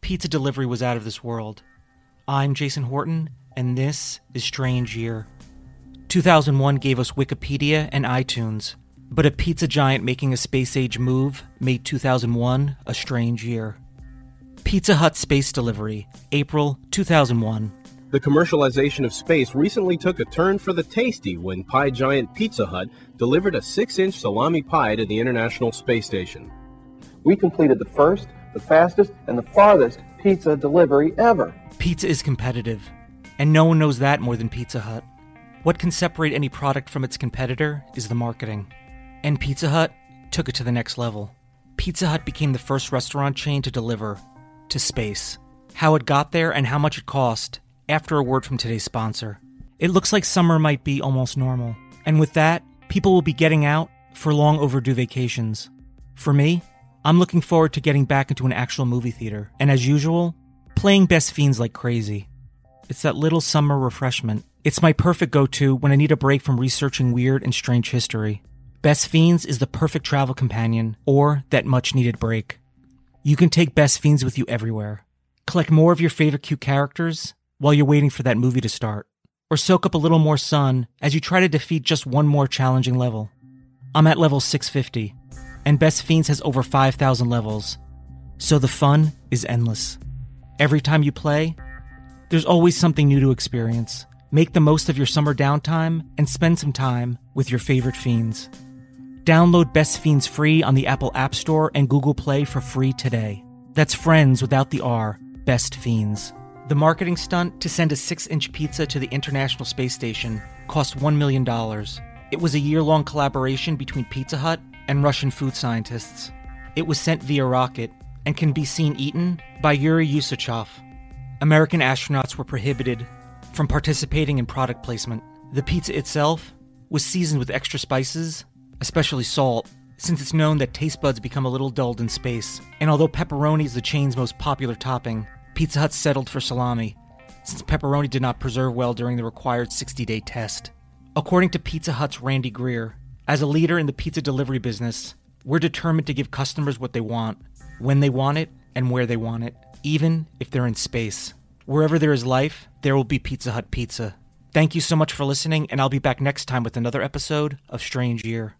pizza delivery was out of this world. I'm Jason Horton, and this is Strange Year. 2001 gave us Wikipedia and iTunes, but a pizza giant making a space-age move made 2001 a strange year. Pizza Hut space delivery, April 2001. The commercialization of space recently took a turn for the tasty when pie giant Pizza Hut delivered a 6-inch salami pie to the International Space Station. We completed the first, the fastest, and the farthest pizza delivery ever. Pizza is competitive, and no one knows that more than Pizza Hut. What can separate any product from its competitor is the marketing. And Pizza Hut took it to the next level. Pizza Hut became the first restaurant chain to deliver to space. How it got there and how much it cost, after a word from today's sponsor. It looks like summer might be almost normal, and with that, people will be getting out for long overdue vacations. For me, I'm looking forward to getting back into an actual movie theater, and as usual, playing Best Fiends like crazy. It's that little summer refreshment. It's my perfect go-to when I need a break from researching weird and strange history. Best Fiends is the perfect travel companion, or that much-needed break. You can take Best Fiends with you everywhere. Collect more of your favorite cute characters while you're waiting for that movie to start, or soak up a little more sun as you try to defeat just one more challenging level. I'm at level 650. And Best Fiends has over 5,000 levels, so the fun is endless. Every time you play, there's always something new to experience. Make the most of your summer downtime and spend some time with your favorite fiends. Download Best Fiends free on the Apple App Store and Google Play for free today. That's friends without the R, Best Fiends. The marketing stunt to send a 6-inch pizza to the International Space Station cost $1 million. It was a year-long collaboration between Pizza Hut and Russian food scientists. It was sent via rocket and can be seen eaten by Yuri Usachev. American astronauts were prohibited from participating in product placement. The pizza itself was seasoned with extra spices, especially salt, since it's known that taste buds become a little dulled in space. And although pepperoni is the chain's most popular topping, Pizza Hut settled for salami, since pepperoni did not preserve well during the required 60-day test. According to Pizza Hut's Randy Greer, as a leader in the pizza delivery business, we're determined to give customers what they want, when they want it, and where they want it, even if they're in space. Wherever there is life, there will be Pizza Hut pizza. Thank you so much for listening, and I'll be back next time with another episode of Strange Year.